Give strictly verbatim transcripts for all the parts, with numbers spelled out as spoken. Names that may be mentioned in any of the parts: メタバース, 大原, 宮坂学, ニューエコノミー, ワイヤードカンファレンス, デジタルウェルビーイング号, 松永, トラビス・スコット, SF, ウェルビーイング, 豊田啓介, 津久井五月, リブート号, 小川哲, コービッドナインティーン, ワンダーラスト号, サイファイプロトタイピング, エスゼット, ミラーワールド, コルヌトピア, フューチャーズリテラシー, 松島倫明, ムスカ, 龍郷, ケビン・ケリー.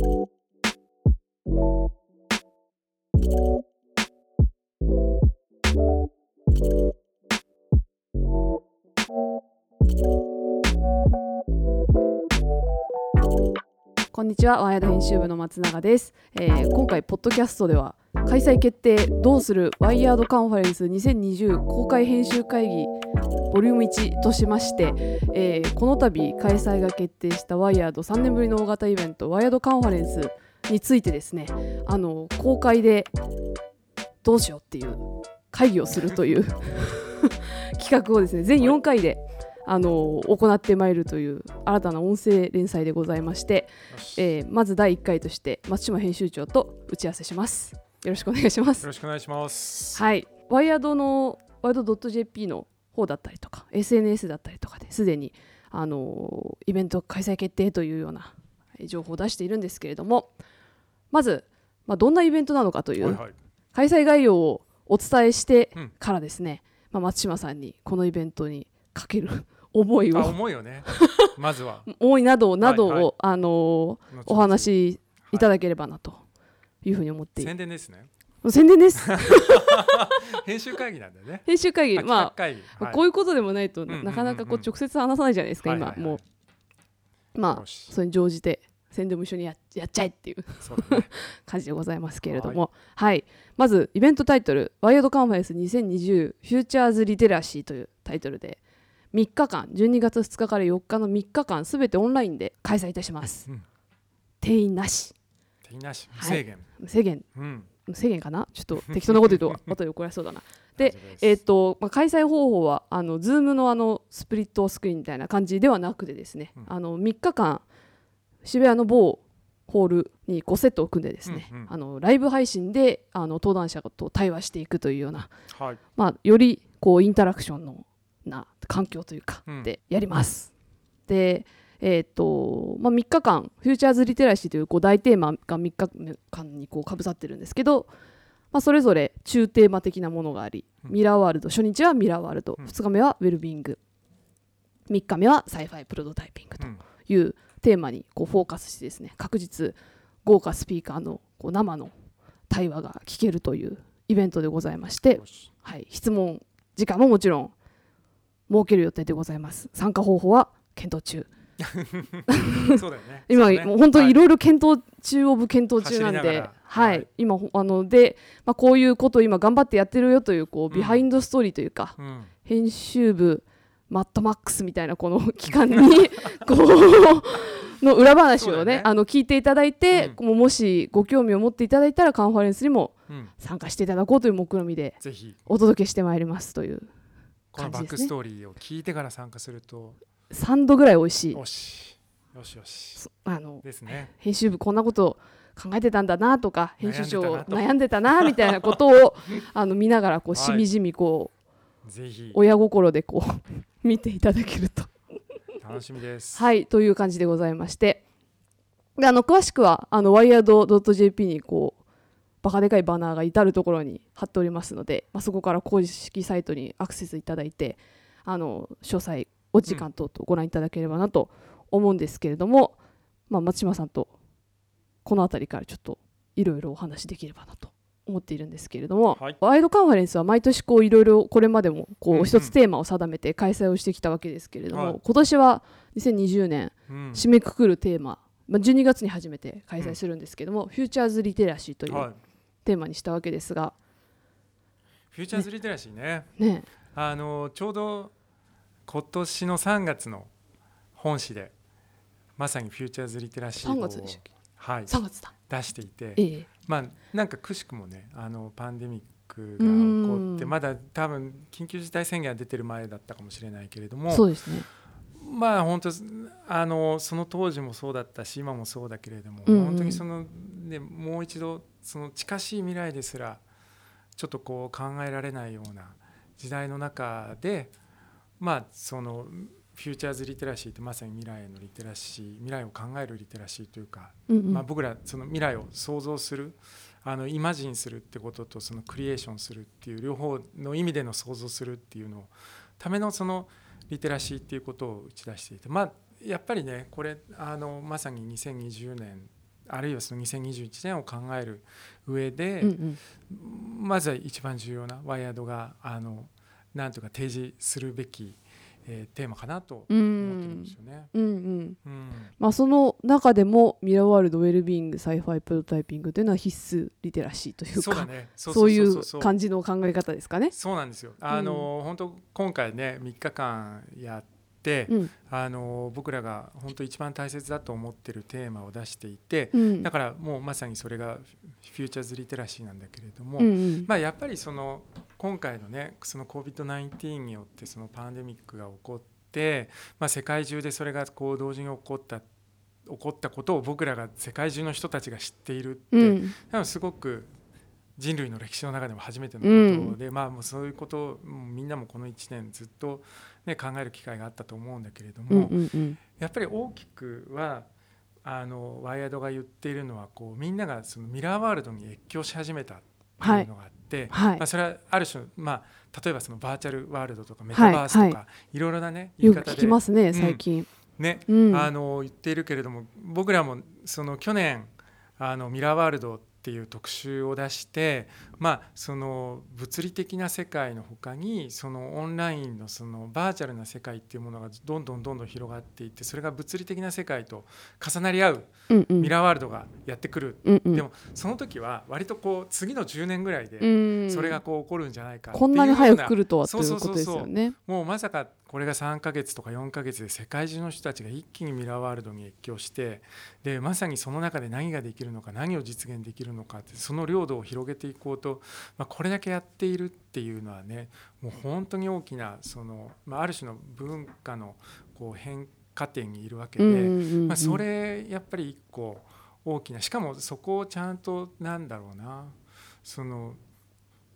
こんにちは、ワンヤード編集部の松永です、えー、今回ポッドキャストでは開催決定どうするワイヤードカンファレンスにせんにじゅう公開編集会議ボリュームいちとしまして、えー、この度開催が決定したワイヤードさんねんぶりの大型イベントワイヤードカンファレンスについてですね、あの公開でどうしようっていう会議をするという企画をですね全よんかいであの行ってまいるという新たな音声連載でございまして、えー、まずだいいっかいとして松島編集長と打ち合わせします。よろしくお願いします。よろしくお願いします、はい、ワイヤードのワイヤード .jp の方だったりとか エスエヌエス だったりとかですでにあのイベント開催決定というような情報を出しているんですけれども、まず、まあ、どんなイベントなのかという、はいはい、開催概要をお伝えしてからですね、うんまあ、松島さんにこのイベントにかける思いをあ思いよねまずは思いなどなどを、はいはいあのー、お話しいただければなというふうに思っている、はい、宣伝ですね宣伝です編集会議なんだよね編集会議、まあ会議はい、こういうことでもないと、うんうんうんうん、なかなかこう直接話さないじゃないですか、はいはいはい、今もうまあそれに乗じて宣伝も一緒に や, やっちゃえっていうそう、ね、感じでございますけれども、はいはい、まずイベントタイトルワイヤードカンファレンスにせんにじゅうフューチャーズリテラシーというタイトルでみっかかんじゅうにがつふつかからよっかのみっかかんすべてオンラインで開催いたします、うん、定員なし定員なし、はい、制限制限、うん、制限かなちょっと適当なこと言うと後で怒られそうだなで、えーとまあ、開催方法はあの Zoom の, あのスプリットスクリーンみたいな感じではなくてですね、うん、あのみっかかん渋谷の某ホールにごセットを組んでですね、うんうん、あのライブ配信であの登壇者と対話していくというような、はいまあ、よりこうインタラクションのな環境というかでやります、うん、で、えーとまあ、みっかかんフューチャーズリテラシーというこう大テーマがみっかかんにこうかぶさってるんですけど、まあ、それぞれ中テーマ的なものがありミラーワールド初日はミラーワールド、うん、ふつかめはウェルビーイングみっかめはサイファイプロトタイピングというテーマにこうフォーカスしてですね確実豪華スピーカーのこう生の対話が聞けるというイベントでございまして、はい、質問時間ももちろん設ける予定でございます。参加方法は検討中そうだよね今もう本当にいろいろ検討中、はい、オブ検討中なんでな、はいはい、今あので、まあ、こういうことを今頑張ってやってるよという、こうビハインドストーリーというか、うん、編集部マッドマックスみたいなこの期間にこうの裏話を ね, ねあの聞いていただいて、うん、もしご興味を持っていただいたらカンファレンスにも参加していただこうという目論みでお届けしてまいりますというこのバックストーリーを聞いてから参加するとさんどぐらい美味しいよしよしよしあのです、ね、編集部こんなことを考えてたんだなとか編集長悩んでたなみたいなことをあの見ながらこうしみじみこう、はい、ぜひ親心でこう見ていただけると楽しみですはいという感じでございまして、であの詳しくはあのワイヤード .jp にこうバカでかいバナーが至るところに貼っておりますので、まあ、そこから公式サイトにアクセスいただいてあの詳細お時間等々ご覧いただければなと思うんですけれども、うんまあ、松島さんとこのあたりからちょっといろいろお話しできればなと思っているんですけれども、はい、ワイドカンファレンスは毎年こういろいろこれまでもこう一つテーマを定めて開催をしてきたわけですけれども、はい、今年はにせんにじゅうねん締めくくるテーマ、まあ、じゅうにがつに初めて開催するんですけども、うん、フューチャーズリテラシーという、はいテーマにしたわけですが、フューチャーズリテラシー ね, ね, ねあのちょうど今年のさんがつの本誌でまさにフューチャーズリテラシーをさんがつでしたっけ、はい、さんがつだ出していて、ええまあ、なんかくしくもねあのパンデミックが起こってまだ多分緊急事態宣言が出てる前だったかもしれないけれども、そうですねまあ、本当あのその当時もそうだったし今もそうだけれども、うんうん、本当にその、ね、もう一度その近しい未来ですらちょっとこう考えられないような時代の中で、まあ、そのフューチャーズリテラシーってまさに未来のリテラシー未来を考えるリテラシーというか、うんうんまあ、僕らその未来を想像するあのイマジンするってこととそのクリエーションするっていう両方の意味での想像するっていうのためのそのリテラシーっていうことを打ち出していて、まあ、やっぱりねこれあのまさににせんにじゅうねんあるいはそのにせんにじゅういちねんを考える上で、うんうん、まずは一番重要なワイヤードがあのなんとか提示するべき、えー、テーマかなと思ってるんですよね。うんうんうんまあ、その中でもミラーワールドウェルビーイングサイファイプロトタイピングというのは必須リテラシーというかそういう感じの考え方ですかね。そうなんですよ。あの、うん、本当今回ねみっかかんやってでうん、あの僕らが本当一番大切だと思ってるテーマを出していて、うん、だからもうまさにそれがフューチャーズリテラシーなんだけれども、うんうんまあ、やっぱりその今回のねその コービッドナインティーン によってそのパンデミックが起こって、まあ、世界中でそれがこう同時に起こった起こったことを僕らが世界中の人たちが知っているって、うん、でもすごく人類の歴史の中でも初めてのことで、うんまあ、もうそういうことをみんなもこのいちねんずっと、ね、考える機会があったと思うんだけれども、うんうんうん、やっぱり大きくはあのワイヤードが言っているのはこうみんながそのミラーワールドに越境し始めたっていうのがあって、はいはいまあ、それはある種、まあ、例えばそのバーチャルワールドとかメタバースとか、はいはい、いろいろな、ね、言い方でよく聞きますね最近、うんねうん、あの言っているけれども僕らもその去年あのミラーワールドっていう特集を出して、まあ、その物理的な世界の他にそのオンライン の, そのバーチャルな世界っていうものがどんどんどんどん広がっていってそれが物理的な世界と重なり合うミラーワールドがやってくる、うんうん、でもその時は割とこう次のじゅうねんぐらいでそれがこう起こるんじゃないかっていうようなこんなに早く来るとはっていうことですよね。もうまさかこれがさんかげつとかよんかげつで世界中の人たちが一気にミラーワールドに越境してでまさにその中で何ができるのか何を実現できるのかってその領土を広げていこうと、まあ、これだけやっているっていうのはねもう本当に大きなその、まあ、ある種の文化のこう変化点にいるわけで、うんうんうんまあ、それやっぱり一個大きなしかもそこをちゃんとなんだろうなその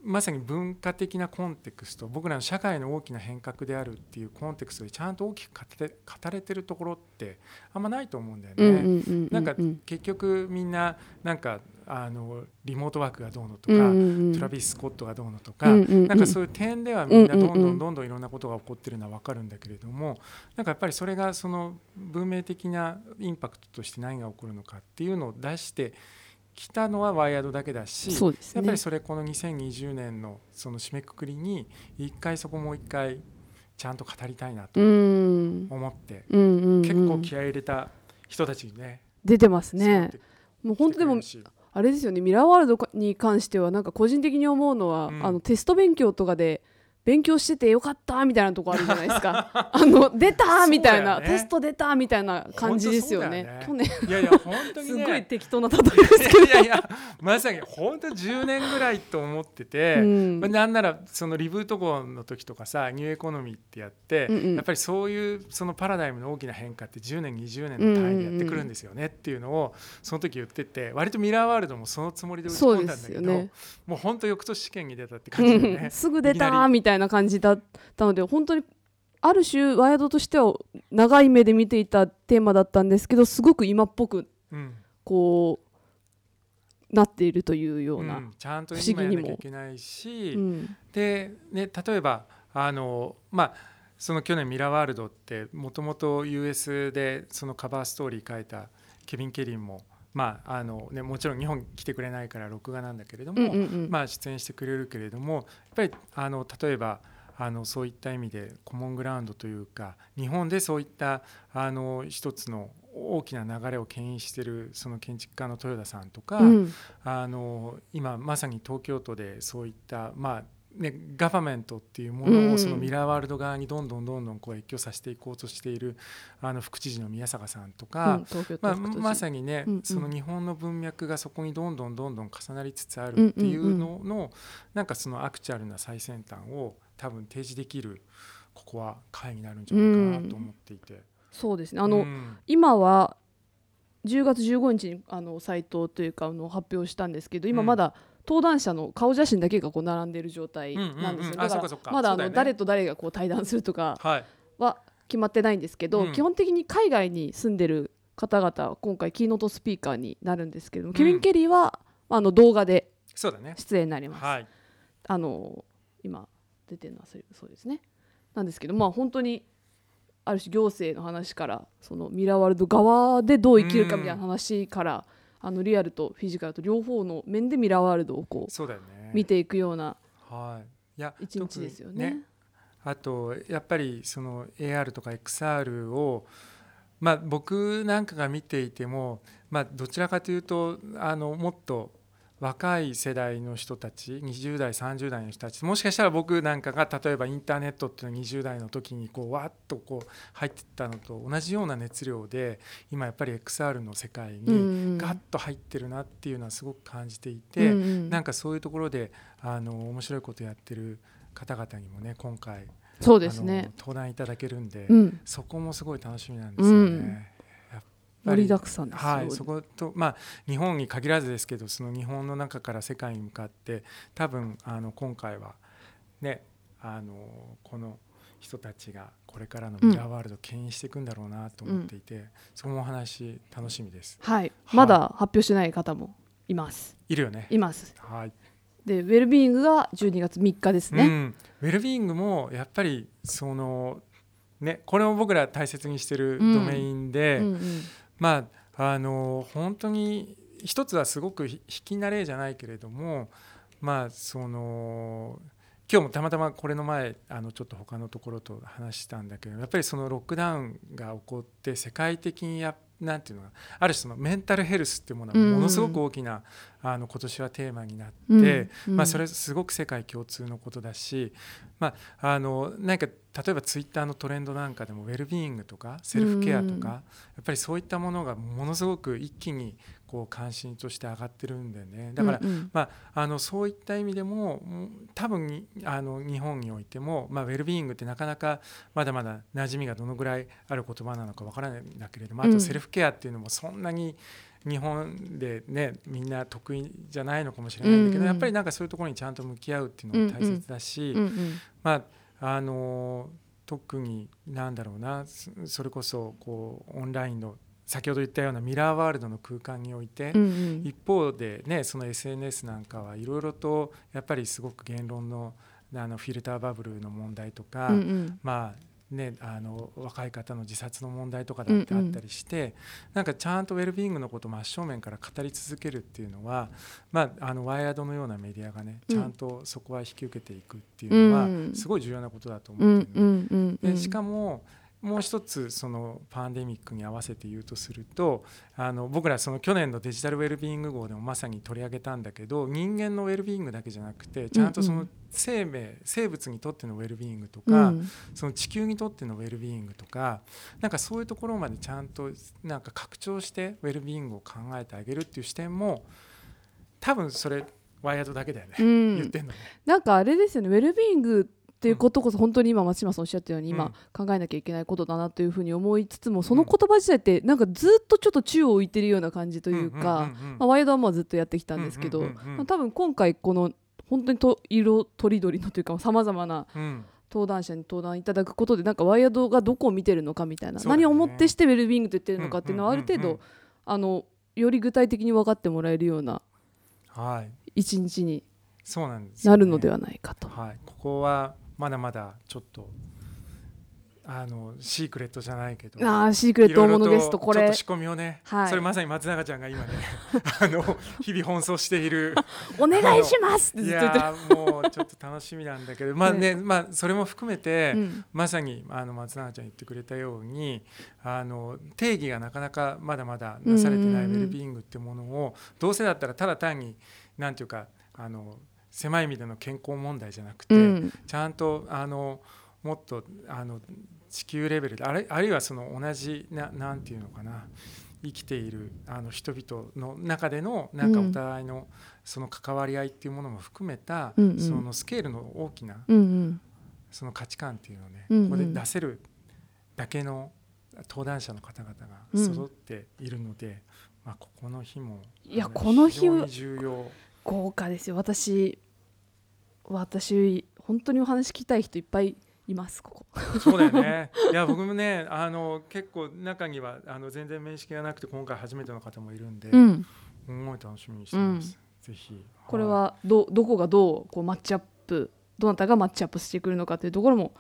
まさに文化的なコンテクスト僕らの社会の大きな変革であるっていうコンテクストでちゃんと大きく語れてるところってあんまないと思うんだよね、うんうんうんうん、なんか結局みんななんかあのリモートワークがどうのとか、うんうんうん、トラビス・スコットがどうのとか、うんうんうん、なんかそういう点ではみんなどんどんどんどんいろんなことが起こってるのは分かるんだけれども、うんうんうん、なんかやっぱりそれがその文明的なインパクトとして何が起こるのかっていうのを出して来たのはワイヤードだけだし、ね、やっぱりそれこのにせんにじゅうねん の, その締めくくりに一回そこもう一回ちゃんと語りたいなと思って、うんうんうんうん、結構気合い入れた人たちにね出てますね。もう本当でもあれですよねミラーワールドに関してはなんか個人的に思うのは、うん、あのテスト勉強とかで勉強しててよかったみたいなとこあるじゃないですかあの出たみたいな、ね、テスト出たみたいな感じですよ ね, よね去年いやいや本当に、ね、すごい適当な例えですけどいやいやまさに本当じゅうねんぐらいと思ってて、うんまあ、なんならそのリブート号の時とかさニューエコノミーってやって、うんうん、やっぱりそういうそのパラダイムの大きな変化ってじゅうねんにじゅうねんの単位でやってくるんですよねっていうのをその時言ってて割とミラーワールドもそのつもりで打ち込んだんだけど、ね、もう本当翌年試験に出たって感じでね、うん、すぐ出たみたいなみたいな感じだったので本当にある種ワイヤードとしては長い目で見ていたテーマだったんですけどすごく今っぽくこう、うん、なっているというような、うん、ちゃんと今やらなきゃいけないし、うんでね、例えばあの、まあ、その去年ミラーワールドってもともと ユーエス でそのカバーストーリー書いたケビン・ケリンもまああのね、もちろん日本来てくれないから録画なんだけれども、うんうんうんまあ、出演してくれるけれどもやっぱりあの例えばあのそういった意味でコモングラウンドというか日本でそういったあの一つの大きな流れを牽引しているその建築家の豊田さんとか、うん、あの今まさに東京都でそういった、まあね、ガバメントっていうものをそのミラーワールド側にどんどんどんどんこう越境させていこうとしているあの副知事の宮坂さんとか、うんまあ、まさにね、うんうん、その日本の文脈がそこにどんどんどんどん重なりつつあるっていうのの、うんうんうん、なんかそのアクチュアルな最先端を多分提示できるここは会になるんじゃないかなと思っていて、うん、そうですねあの、うん、今はじゅうがつじゅうごにちにあのサイトというかあの発表したんですけど今まだ、うん登壇者の顔写真だけがこう並んでいる状態なんですよ、うんうんうん、だからまだあの誰と誰がこう対談するとかは決まってないんですけど、はいうん、基本的に海外に住んでる方々今回キーノートスピーカーになるんですけども、うん、ケビン・ケリーはあの動画で出演になります、そうだねはい、あの今出てるのはそうですねなんですけど、まあ、本当にある種行政の話からそのミラーワールド側でどう生きるかみたいな話から、うんあのリアルとフィジカルと両方の面でミラーワールドをこう、そうだよね、見ていくような一日ですよ ね、はい、いや、特にね、あとやっぱりその エーアール とか エックスアール を、まあ、僕なんかが見ていても、まあ、どちらかというとあのもっと若い世代の人たち、にじゅう代さんじゅう代の人たち、もしかしたら僕なんかが例えばインターネットっていうのをにじゅう代の時にこうわっとこう入っていったのと同じような熱量で今やっぱり エックスアール の世界にガッと入ってるなっていうのはすごく感じていて、うんうん、なんかそういうところであの面白いことやってる方々にもね、今回そうですね、登壇いただけるんで、うん、そこもすごい楽しみなんですよね、うん、盛りだくさんですよ、はい、そこと、まあ、日本に限らずですけど、その日本の中から世界に向かって多分あの今回は、ね、あのこの人たちがこれからのミラーワールドを牽引していくんだろうなと思っていて、うん、そのお話楽しみです、はいはい、まだ発表してない方もいますいるよねいます、はいでウェルビーイングがじゅうにがつみっかですね、うん、ウェルビーイングもやっぱりその、ね、これも僕ら大切にしてるドメインで、うんうんうん、まああの本当に一つはすごく引き慣れじゃないけれども、まあその今日もたまたまこれの前あのちょっと他のところと話したんだけど、やっぱりそのロックダウンが起こって世界的にやっぱりなんていうのか、ある種のメンタルヘルスっていうものはものすごく大きな、うん、あの今年はテーマになって、うんうんまあ、それすごく世界共通のことだし、まあ、あのなんか例えばツイッターのトレンドなんかでもウェルビーイングとかセルフケアとか、うん、やっぱりそういったものがものすごく一気にこう関心として上がってるんだよね。だから、うんうんまあ、あのそういった意味でも多分あの日本においても、まあ、ウェルビーイングってなかなかまだまだ馴染みがどのぐらいある言葉なのかわからないんだけれども、あとセルフケアっていうのもそんなに日本でねみんな得意じゃないのかもしれないんだけど、うんうん、やっぱりなんかそういうところにちゃんと向き合うっていうのも大切だし、うんうんうんうん、まああの特になんだろうな、それこそこうオンラインの先ほど言ったようなミラーワールドの空間において、うんうん、一方でねその エスエヌエス なんかはいろいろとやっぱりすごく言論のあのフィルターバブルの問題とか、うんうん、まあね、あの若い方の自殺の問題とかだってあったりして、うんうん、なんかちゃんとウェルビーイングのことを真正面から語り続けるっていうのは、まあ、あのワイヤードのようなメディアがねちゃんとそこは引き受けていくっていうのは、うん、すごい重要なことだと思っている、うんうんうん、でしかももう一つそのパンデミックに合わせて言うとすると、あの僕らその去年のデジタルウェルビーイング号でもまさに取り上げたんだけど、人間のウェルビーイングだけじゃなくてちゃんとその生命生物にとってのウェルビーイングとか、うん、その地球にとってのウェルビーイングとか、なんかそういうところまでちゃんとなんか拡張してウェルビーイングを考えてあげるっていう視点も多分それワイヤードだけだよね、うん、言ってんのね。なんかあれですよね、ウェルビーイングっていうことこそ本当に今松島さんおっしゃったように今考えなきゃいけないことだなというふうに思いつつも、その言葉自体ってなんかずっとちょっと宙を浮いてるような感じというか、まあワイドアンもずっとやってきたんですけど、多分今回この本当にと色とりどりのというかさまざまな登壇者に登壇いただくことで、なんかワイヤードがどこを見てるのかみたいな、何をもってしてウェルビーイングと言ってるのかっていうのはある程度あのより具体的に分かってもらえるような一日になるのではないかと、はい、ここはまだまだちょっとあのシークレットじゃないけど、あシークレットものですとこれちょっと仕込みをね、はい、それまさに松永ちゃんが今ねあの日々奔走しているお願いしますってずっと言ってる。いやもうちょっと楽しみなんだけどまあね、まあ、それも含めて、うん、まさにあの松永ちゃん言ってくれたようにあの定義がなかなかまだまだなされてないウェルビーイングってものを、どうせだったらただ単になんていうかあの狭い意味での健康問題じゃなくて、うん、ちゃんとあのもっとあの地球レベルであ る, あるいはその同じ な, なんていうのかな生きているあの人々の中でのなんかお互い の, その関わり合いっていうものも含めた、うん、そのスケールの大きな、うん、その価値観っていうのをね、うん、ここで出せるだけの登壇者の方々が揃っているので、うんまあ、ここの日もいやこの日非常に重要豪華ですよ。私私本当にお話聞きたい人いっぱいいますここ。そうだよねいや僕もねあの結構中にはあの全然面識がなくて今回初めての方もいるんで、うん、すごい楽しみにしてます、うん、ぜひこれは ど, どこがど う, こうマッチアップどなたがマッチアップしてくるのかというところも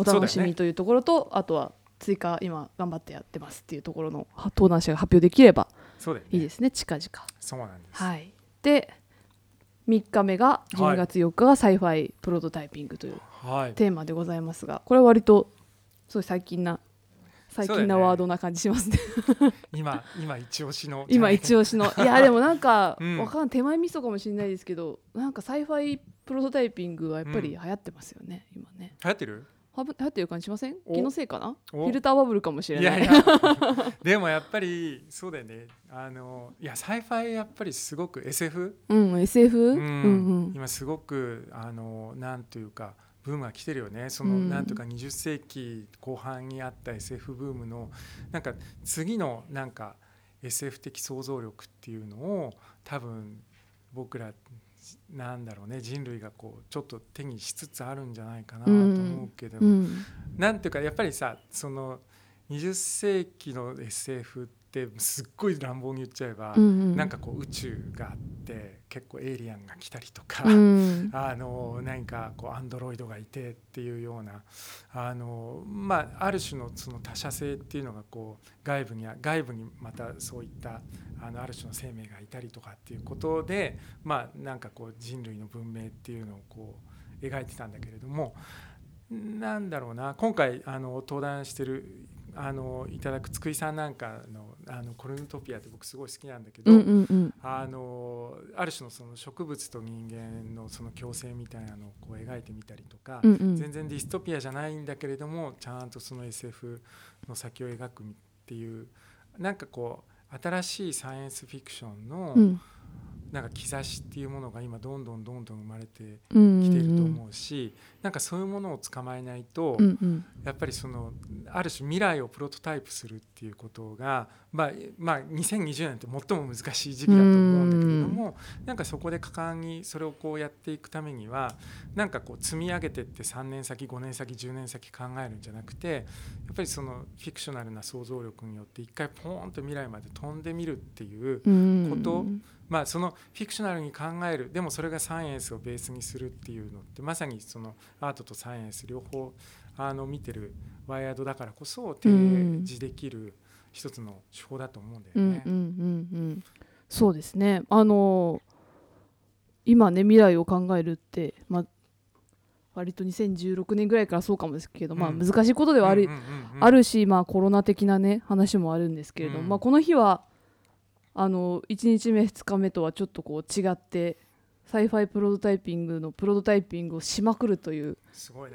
お楽しみというところと、ね、あとは追加今頑張ってやってますっていうところの登壇者が発表できればそうだよね、いいですね、近々。そうなんです、はい、でみっかめがじゅうにがつよっかがサイファイプロトタイピングというテーマでございますが、これは割とすごい最近な最近なワードな感じします ね, ね今今一押しの今一押しのいやでもなんか、うん、わかん手前味噌かもしれないですけど、なんかサイファイプロトタイピングはやっぱり流行ってますよね、うん、今ね流行ってる流行ってる感じしません？気のせいかな？フィルターバブルかもしれない。いやいやでもやっぱりそうだよね、あのいやサイファイやっぱりすごく エスエフ、うん、エスエフ、うんうんうん、今すごくあのなんというかブームが来てるよね。その、うん、なんとかにじゅっせいきこうはんにあった エスエフ ブームのなんか次のなんか エスエフ 的想像力っていうのを多分僕らなんだろうね、人類がこうちょっと手にしつつあるんじゃないかなと思うけど、うんうん、なんていうかやっぱりさ、そのにじゅっせいきの エスエフ ってすっごい乱暴に言っちゃえば、うんうん、なんかこう宇宙があって結構エイリアンが来たりとか、うん、あの何かこうアンドロイドがいてっていうような あの、まあ、ある種のその他者性っていうのがこう外部に外部にまたそういったあのある種の生命がいたりとかっていうことで、まあなんかこう人類の文明っていうのをこう描いてたんだけれども、なんだろうな、今回あの登壇してるあのいただく津久井さんなんか の, あのコルヌトピアって僕すごい好きなんだけど、うんうんうん、あ, のある種 の, その植物と人間 の, その共生みたいなのをこう描いてみたりとか、うんうん、全然ディストピアじゃないんだけれどもちゃんとその エスエフ の先を描くっていう、なんかこう新しいサイエンスフィクションの、うん、なんか兆しっていうものが今どんどんどんどん生まれてきていると思うし、うんうんうん、なんかそういうものを捕まえないと、うんうん、やっぱりそのある種未来をプロトタイプするっていうことが、まあまあ、にせんにじゅうねんって最も難しい時期だと思うんだけれども、うん、なんかそこで果敢にそれをこうやっていくためにはなんかこう積み上げてってさんねんさきごねんさきじゅうねんさき考えるんじゃなくて、やっぱりそのフィクショナルな想像力によって一回ポーンと未来まで飛んでみるっていうこと、うんうん、まあ、そのフィクショナルに考える、でもそれがサイエンスをベースにするっていうのってまさにそのアートとサイエンス両方あの見てるワイヤードだからこそ提示できる一つの手法だと思うんだよね、うんうんうんうん、そうですね、あの今ね未来を考えるって、まあ、割とにせんじゅうろくねんぐらいからそうかもですけど、まあ、難しいことではあ る,、うんうんうんうん、あるし、まあ、コロナ的な、ね、話もあるんですけれども、うん、まあ、この日はあのいちにちめふつかめとはちょっとこう違ってサイファイプロトタイピングのプロトタイピングをしまくるという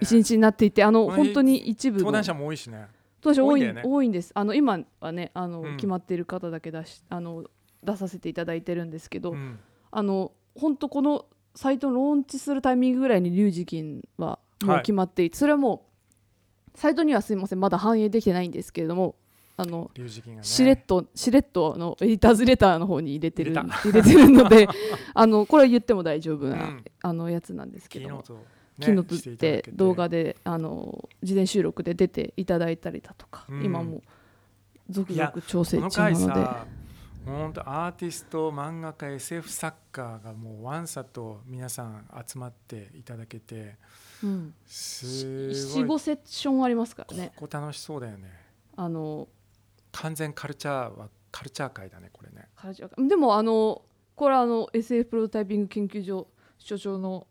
いちにちになっていて、あの本当に一部の登壇者も多いしね、登壇者多い、多いんだよね、多いんです。あの今はね、あの決まっている方だけ出し、あの出させていただいてるんですけど、うん、あの本当このサイトのローンチするタイミングぐらいにリュウジキンはもう決まっていて、はい、それはもうサイトにはすいませんまだ反映できてないんですけれども、あのね、しれっとしれっとのエディターズレターの方に入れてる入れてるのであのこれは言っても大丈夫な、うん、あのやつなんですけども、キノトって動画であの事前収録で出ていただいたりだとか、うん、今も続々調整中なので、この回さ本当アーティスト漫画家 エスエフ 作家がもうワンサと皆さん集まっていただけて、うん、よん,ご セッションありますからね。ここ楽しそうだよね。あの完全カルチャーはカルチャー界だねこれね。カルチャーでもあのこれはあの エスエフ プロトタイピング研究所所長の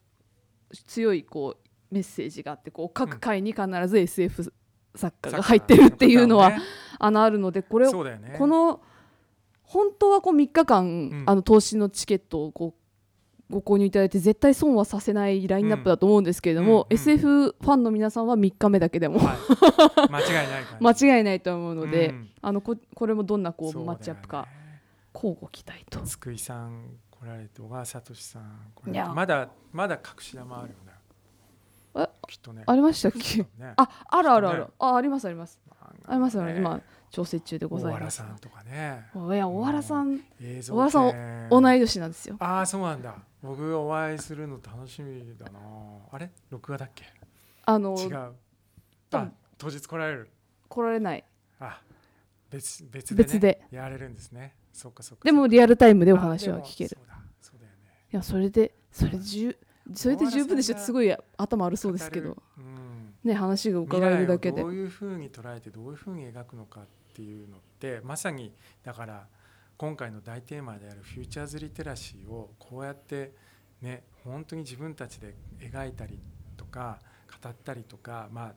強いこうメッセージがあって、こう各界に必ず エスエフ 作家が入ってるっていうのは、うん、あのあるので、これを、ね、この本当はこうみっかかん、うん、あの投資のチケットをこうご購入いただいて絶対損はさせないラインナップだと思うんですけれども、うんうんうん、エスエフ ファンの皆さんはみっかめだけでも、はい、間違いないから、ね、間違いないと思うので、うん、あの こ, これもどんなこうマッチアップか、ね、交互期待と。津久井さん来られて小川聡さん来られて、まだまだ隠し玉あるよね。あきっとねありましたっけ、ね、ああるあるある、ね、あ, ありますあります、まあね、ありますあります、今調整中でございます。大原さんとかね。いや大原さん、大原さん同い年なんですよ。ああそうなんだ。僕お会いするの楽しみだな。あれ録画だっけ？あの違う。あ当日来られる？来られない。あ 別, 別で、ね、別でやれるんですね。そっかそっか。でもリアルタイムでお話は聞ける。そうだそうだよね。いやそれでそれ十それで十分でしょ。すごい頭悪そうですけど。うん、ね話が伺えるだけで。どういう風に捉えてどういう風に描くのかっていうのってまさにだから。今回の大テーマであるフューチャーズリテラシーをこうやってね本当に自分たちで描いたりとか語ったりとか、まあ、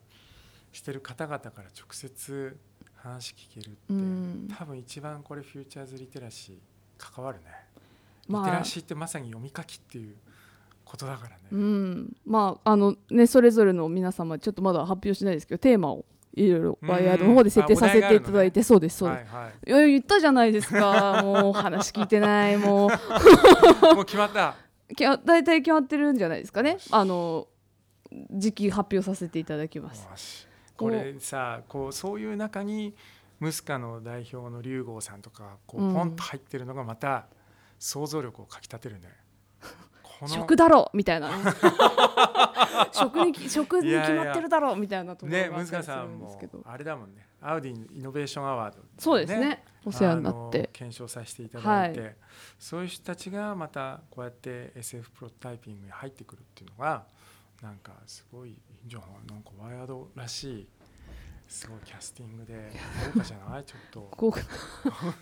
してる方々から直接話聞けるって、うん、多分一番これフューチャーズリテラシー関わるね、まあ、リテラシーってまさに読み書きっていうことだからね、うん、まああのねそれぞれの皆様ちょっとまだ発表しないですけどテーマをいろいろワイヤードの方で設定させていただいて、うんね、そうですそうです、はいはい、言ったじゃないですかもう話聞いてないもうもう決まった大体決まってるんじゃないですかね、あの時期発表させていただきます。これさこうそういう中にムスカの代表の龍郷さんとかこうポンと入ってるのがまた想像力をかきたてるね、うん、この食だろみたいな食に食に決まってるだろみたいなところがあったりするんですけど、ね、ムスカさんもあれだもんねアウディのイノベーションアワード、ね、そうですねお世話になって検証させていただいて、はい、そういう人たちがまたこうやって エスエフ プロトタイピングに入ってくるっていうのがなんかすごいいいんじゃない、なんかワイヤードらしいすごいキャスティングで豪華じゃないちょっと豪 華,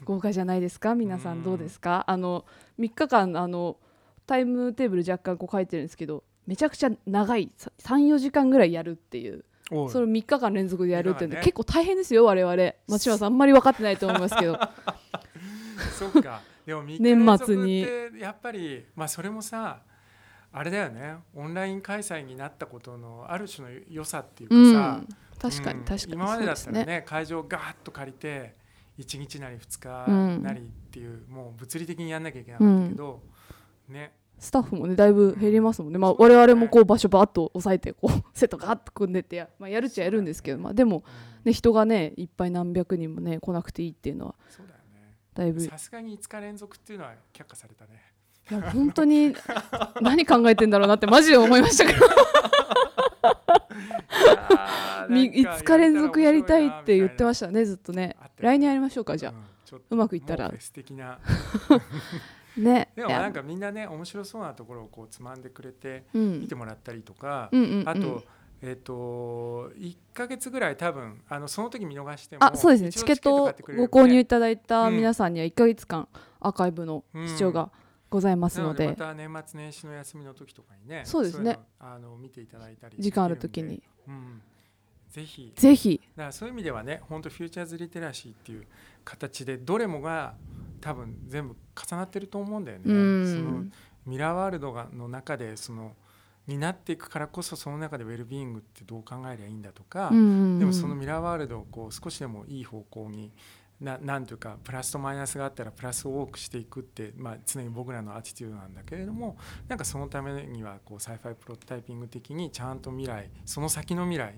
豪華じゃないですか皆さんどうですか、あのみっかかんあのタイムテーブル若干こう書いてるんですけどめちゃくちゃ長い さんよじかんぐらいやるっていうそれをみっかかん連続でやるっていうので、ね、結構大変ですよ我々松島さんあんまり分かってないと思いますけどそっかでもみっか連続ってやっぱり、まあ、それもさあれだよねオンライン開催になったことのある種の良さっていうかさ、うん、確かに確かに、うん、今までだったら ね, ね会場をガーッと借りていちにちなりふつかなりっていう、うん、もう物理的にやんなきゃいけなかったけど、うん、ねスタッフもねだいぶ減りますもんね、うんまあ、我々もこう場所バーッと押さえてこうセットガーッと組んでって や,、まあ、やるっちゃやるんですけど、まあ、でも、ね、人がねいっぱい何百人もね来なくていいっていうのはさすがにいつか連続っていうのは却下されたね。いや本当に何考えてんだろうなってマジで思いましたけどいつか連続やりたいって言ってましたねずっとね。来年やりましょうかじゃあ、うん、うまくいったら素敵なね、でもなんかみんなね面白そうなところをこうつまんでくれて見てもらったりとか、うんうんうんうん、あと、えー、といっかげつぐらい多分あのその時見逃してもあそうですねチケットをご購入いただいた皆さんにはいっかげつかんアーカイブの視聴がございますので、うんうん、なのでまた年末年始の休みの時とかにねそうですねそういうのあの見ていただいたり時間ある時に、うん、ぜひぜひだからそういう意味ではね本当フューチャーズリテラシーっていう形でどれもが多分全部重なってると思うんだよね、うん、そのミラーワールドがの中でそのになっていくからこそその中でウェルビーイングってどう考えればいいんだとか、うん、でもそのミラーワールドをこう少しでもいい方向に な, なんというかプラスとマイナスがあったらプラスを多くしていくって、まあ、常に僕らのアティテュードなんだけれどもなんかそのためにはこうサイファイプロトタイピング的にちゃんと未来その先の未来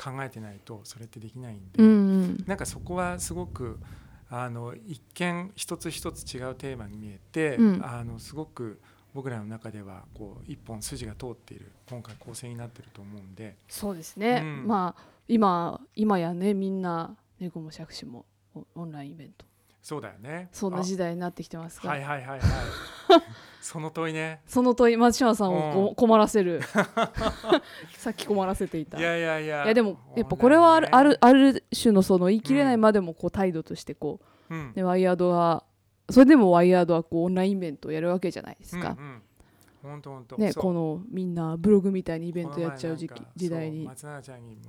考えてないとそれってできないんで、うん、なんかそこはすごくあの一見一つ一つ違うテーマに見えて、うん、あのすごく僕らの中ではこう一本筋が通っている今回構成になっていると思うんでそうですね、うんまあ、今, 今やねみんな猫も杓子もオンラインイベントそうだよねそんな時代になってきてますからはいはいはいはいその問いねその問い松島さんを、うん、困らせるさっき困らせていたいやいやいやいやでもやっぱこれはある、ね、ある、ある種のその言い切れないまでもこう態度としてこう、うん、でワイヤードはそれでもワイヤードはこうオンラインイベントをやるわけじゃないですか、うんうんほんとほんとね、このみんなブログみたいにイベントやっちゃう時期時代に松永ちゃんにも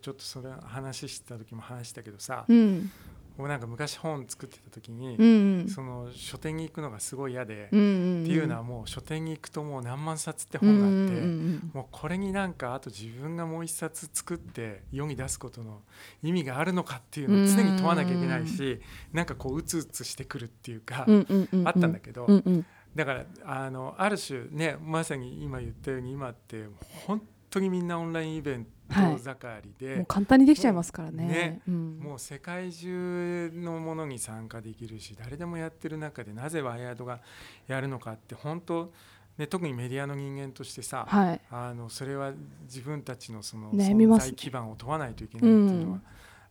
ちょっとそれ話してた時も話したけどさ、うんなんか昔本作ってた時に、うんうん、その書店に行くのがすごい嫌で、うんうんうん、っていうのはもう書店に行くともう何万冊って本があって、うんうんうん、もうこれになんかあと自分がもう一冊作って世に出すことの意味があるのかっていうのを常に問わなきゃいけないし、うんうん、なんかこううつうつしてくるっていうか、うんうんうんうん、あったんだけど、うんうん、だから あの、ある種ねまさに今言ったように今って本当にみんなオンラインイベントはい、盛りでもう簡単にできちゃいますからね、もう、ねうん、もう世界中のものに参加できるし誰でもやってる中でなぜワイヤードがやるのかって本当、ね、特にメディアの人間としてさ、はい、あのそれは自分たちのその存在基盤を問わないといけないっていうのは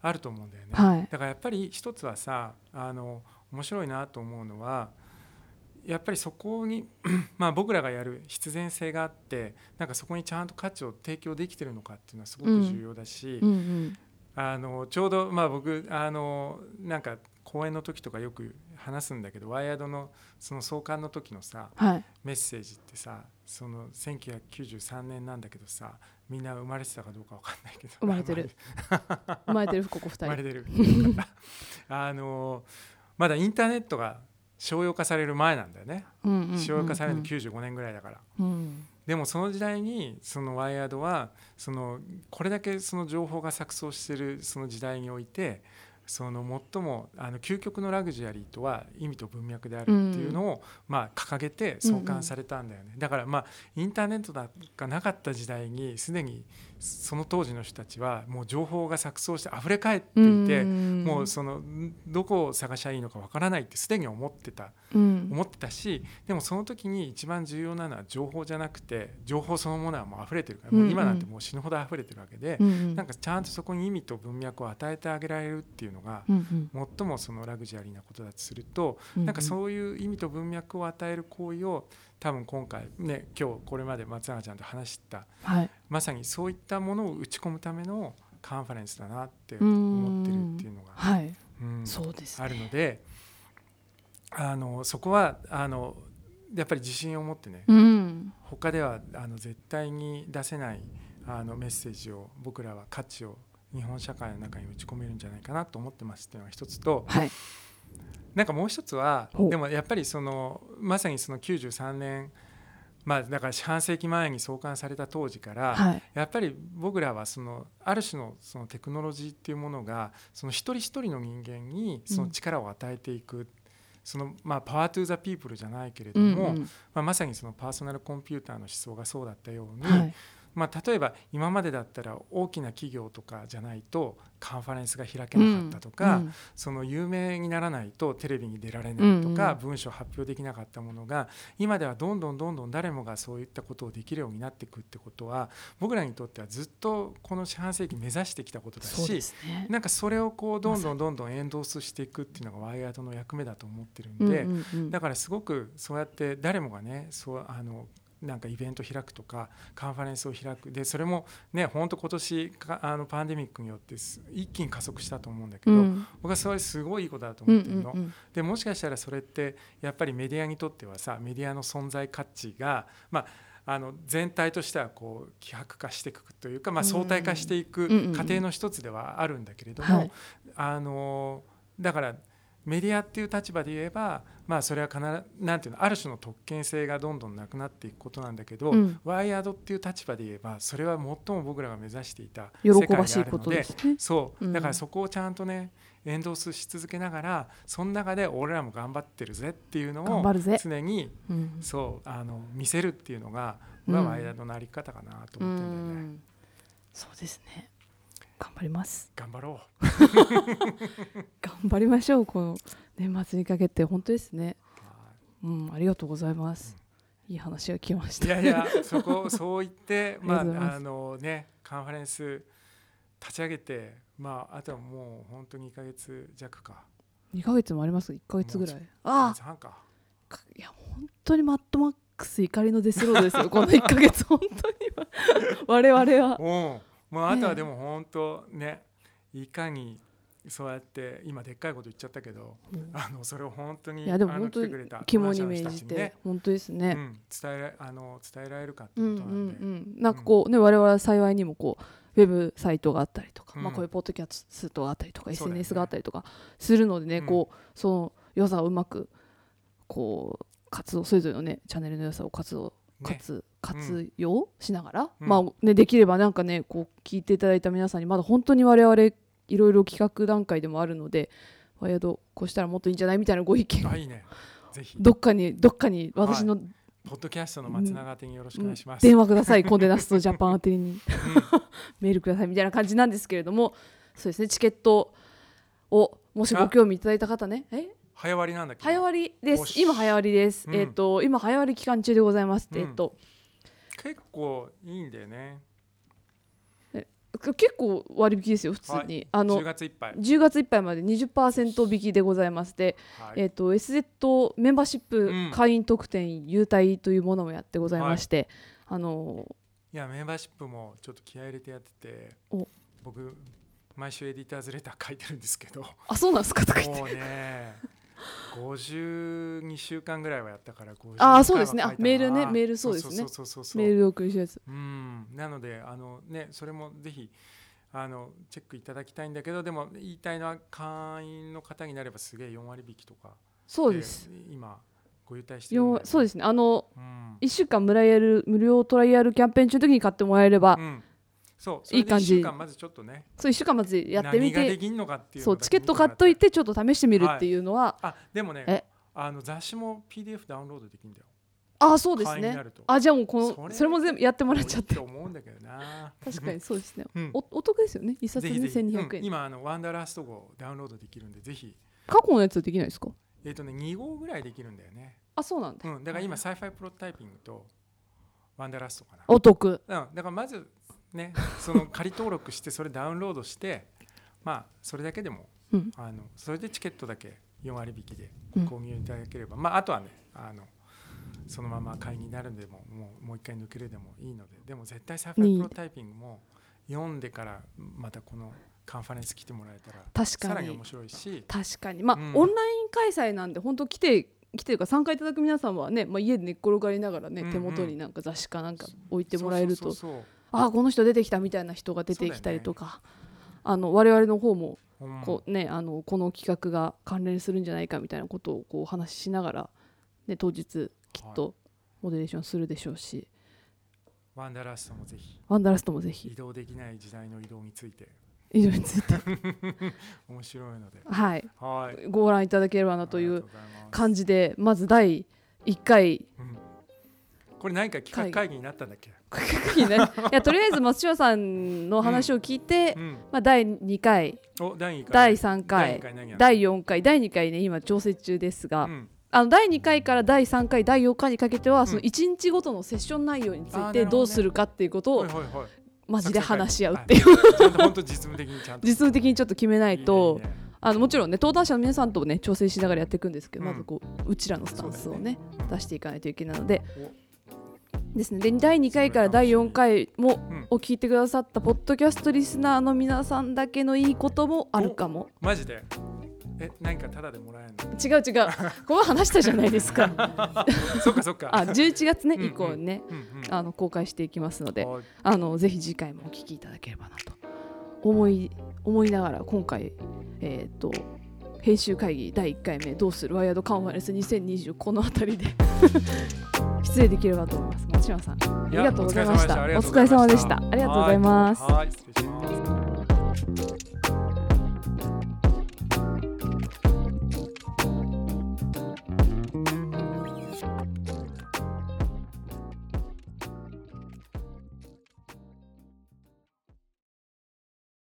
あると思うんだよね、うん、だからやっぱり一つはさあの面白いなと思うのはやっぱりそこにまあ僕らがやる必然性があってなんかそこにちゃんと価値を提供できてるのかっていうのはすごく重要だし、うんうんうん、あのちょうどまあ僕あのなんか講演の時とかよく話すんだけど、ワイヤードのその創刊の時のさ、はい、メッセージってさ、そのせんきゅうひゃくきゅうじゅうさんねんなんだけどさ、みんな生まれてたかどうか分かんないけど、生まれてる生まれてるここふたり生まれてるあのまだインターネットが商用化される前なんだよね、うんうんうんうん、商用化されるのきゅうじゅうごねんぐらいだから、うん、でもその時代にそのワイヤードはそのこれだけその情報が錯綜しているその時代において、その最もあの究極のラグジュアリーとは意味と文脈であるっていうのをまあ掲げて創刊されたんだよね、うんうん、だからまあインターネットがなかった時代にすでにその当時の人たちはもう情報が錯綜してあふれ返っていて、うんうん、もうそのどこを探しゃいいのかわからないってすでに思ってた、うん、思ってたし、でもその時に一番重要なのは情報じゃなくて、情報そのものはもう溢れてるから、うんうん、もう今なんてもう死ぬほど溢れてるわけで、うんうん、なんかちゃんとそこに意味と文脈を与えてあげられるっていうのが、うんうん、最もそのラグジュアリーなことだとすると、うんうん、なんかそういう意味と文脈を与える行為を多分今回ね、今日これまで松永ちゃんと話した、はい、まさにそういったものを打ち込むためのカンファレンスだなって思ってるっていうのがあるので、あのそこはあのやっぱり自信を持ってね、うん、他ではあの絶対に出せないあのメッセージを、僕らは価値を日本社会の中に打ち込めるんじゃないかなと思ってますっていうのが一つと、はい、なんかもう一つはでもやっぱりそのまさにそのきゅうじゅうさんねん、まあだから半世紀前に創刊された当時から、はい、やっぱり僕らはそのある種のそのテクノロジーっていうものがその一人一人の人間にその力を与えていく、うん、そのまあパワートゥーザピープルじゃないけれども、うんうん、まあ、まさにそのパーソナルコンピューターの思想がそうだったように、はい、まあ、例えば今までだったら大きな企業とかじゃないとカンファレンスが開けなかったとか、うんうん、その有名にならないとテレビに出られないとか、うんうん、文章発表できなかったものが今ではどんどんどんどん誰もがそういったことをできるようになっていくってことは、僕らにとってはずっとこの四半世紀目指してきたことだし、ね、なんかそれをこうどんどんどんどんエンドースしていくっていうのがワイヤードの役目だと思ってるんで、うんうんうん、だからすごくそうやって誰もがね、そうあのなんかイベント開くとかカンファレンスを開く、でそれもね本当今年あのパンデミックによって一気に加速したと思うんだけど、うん、僕はそれすごいいいことだと思ってるの、うんうんうん、でもしかしたらそれってやっぱりメディアにとってはさ、メディアの存在価値が、まああの全体としてはこう希薄化していくというか、まあ、相対化していく過程の一つではあるんだけれども、うんうんうん、あのだからメディアっていう立場で言えば、まあ、それは必ずなんていうの、ある種の特権性がどんどんなくなっていくことなんだけど、うん、ワイヤードっていう立場で言えばそれは最も僕らが目指していた世界があるので、喜ばしいことですね。そう、うん、だからそこをちゃんとねエンドースし続けながら、その中で俺らも頑張ってるぜっていうのを常に、うん、そうあの見せるっていうのが、うん、ワイヤードのあり方かなと思ってるんだよね、うん、そうですね、頑張ります、頑張ろう頑張りましょう、この年末にかけて本当ですね、うん、ありがとうございます、うん、いい話が聞きました。いやいや、そこそう言って、まあ、あのね、カンファレンス立ち上げて、まあ、あとはもう本当にいっかげつよわかにかげつもあります、いっかげつぐらい、ああさんか、いや本当にマッドマックス怒りのデスロードですよこのいっかげつ本当に我々は、うん、まあ、あとはでも本当ね、えー、いかにそうやって今でっかいこと言っちゃったけど、うん、あのそれを本当に、いやでも本当に肝に銘じて、ね、本当ですね、うん、伝えらあの伝えられるかってことなんで、うんうんうん、なんかこうね、うん、我々幸いにもこうウェブサイトがあったりとか、うん、まあ、こういうポッドキャストがあったりとか、うん、エスエヌエス があったりとかするのでね、うん、こうその良さをうまくこう活動、それぞれのねチャンネルの良さを活動活, 活用しながら、うん、まあね、できればなんかねこう聞いていただいた皆さんに、まだ本当に我々いろいろ企画段階でもあるので、ワイヤードこうしたらもっといいんじゃないみたいなご意見を、いい、ね、ぜひどっかにどっかに私の、はい、ポッドキャストの松永宛によろしくお願いします、うん、電話くださいコンデナストジャパン宛に、うん、メールくださいみたいな感じなんですけれども、そうですね、チケットをもしご興味いただいた方ね、え早割なんだっけ、早割です、今早割です、うん、えー、と今早割期間中でございます、うん、えー、と結構いいんだよね、結構割引ですよ普通に、はい、あのじゅうがついっぱいじゅうがついっぱいまで にじゅっパーセント 引きでございまして、はい、えー、と エスゼット メンバーシップ会員特典優待というものもやってございまして、うん、はい、あのー、いやメンバーシップもちょっと気合い入れてやってて、僕毎週エディターズレター書いてるんですけど。あ、そうなんですか。もうねごじゅうにしゅうかんぐらいはやったからごじゅうにかいは書いた。あ、そうですね。あ、メールね、メール、そうですね、そうそうそうそう、メールを送りしたやつ、うん。なのであの、ね、それもぜひあのチェックいただきたいんだけど、でも言いたいのは会員の方になればすげえよんわりびきとか。そうです、今ご優待してるんで。そうですね、あの、うん、いっしゅうかん無料トライアルキャンペーン中の時に買ってもらえれば、うん、そういい感じ。いっしゅうかんまずちょっとね、そういっしゅうかんまずやってみて、何ができんのかっていうのだけ見てもらって、そうチケット買っといてちょっと試してみるっていうのは、はい、あでもね、あの雑誌も ピーディーエフ ダウンロードできるんだよ。あ、そうですね。あ、じゃあもうこのそれ、それも全部やってもらっちゃって。と思うんだけどな。確かにそうですね。うん、お, お得ですよね。いっさつせんにひゃくえん。うん、今あのワンダーラスト号ダウンロードできるんで、ぜひ。過去のやつはできないですか？えっ、ー、とねにごうぐらいできるんだよね。あ、そうなんだ。うん、だから今サイファイプロタイピングとワンダーラストかな。お得。うん、だからまずね、その仮登録してそれダウンロードして、まあそれだけでも、うん、あのそれでチケットだけよんわりびきで購入いただければ、うん、まああとはねあの。そのまま会員になるんでももう一回抜けるでもいいので、でも絶対サイファイプロタイピングも読んでからまたこのカンファレンス来てもらえたら確かにさらに面白いし、確かに、まあ、うん、オンライン開催なんで本当来て来てるか参加いただく皆さんはね、まあ、家で寝っ転がりながらね、うんうん、手元になんか雑誌かなんか置いてもらえると、あ、この人出てきたみたいな人が出てきたりとか、ね、あの我々の方もこう、ね、うん、あのこの企画が関連するんじゃないかみたいなことをこうお話ししながら、ね、当日きっとモデレーションするでしょうし、はい、ワンダーラストもぜひ、ワンダーラストもぜひ、移動できない時代の移動について、移動について面白いので、はい、はい、ご覧いただければなという感じで、まずだいいっかい、うん、これ何か企画会議になったんだっけ？いや、とりあえず松嶋さんの話を聞いて、うんうん、まあ、だいにかい、お、だいにかい、だいさんかい、だいよんかい、だいにかいね、今調整中ですが、うん、あのだいにかいからだいさんかいだいよんかいにかけてはそのいちにちごとのセッション内容についてどうするかっていうことをマジで話し合うっていう、本当実務的にちゃんと実務的にちょっと決めないと、あのもちろんね登壇者の皆さんとね調整しながらやっていくんですけど、まずこううちらのスタンスをね出していかないといけないのでですね。でだいにかいからだいよんかいもを聞いてくださったポッドキャストリスナーの皆さんだけのいいこともあるかも。マジでえ、何かタダでもらえるの？違う違う、ここ話したじゃないですか。そっかそっか。あ、じゅういちがつね以降ね、うんうんうん、あの公開していきますので、あのぜひ次回もお聞きいただければなと思い思いながら、今回えっと編集会議だいいっかいめどうするワイヤードカンファレンスにせんにじゅう、このあたりで失礼できればと思います。松嶋さんありがとうございました。お疲れ様でした。ありがとうございます。はい、失礼します。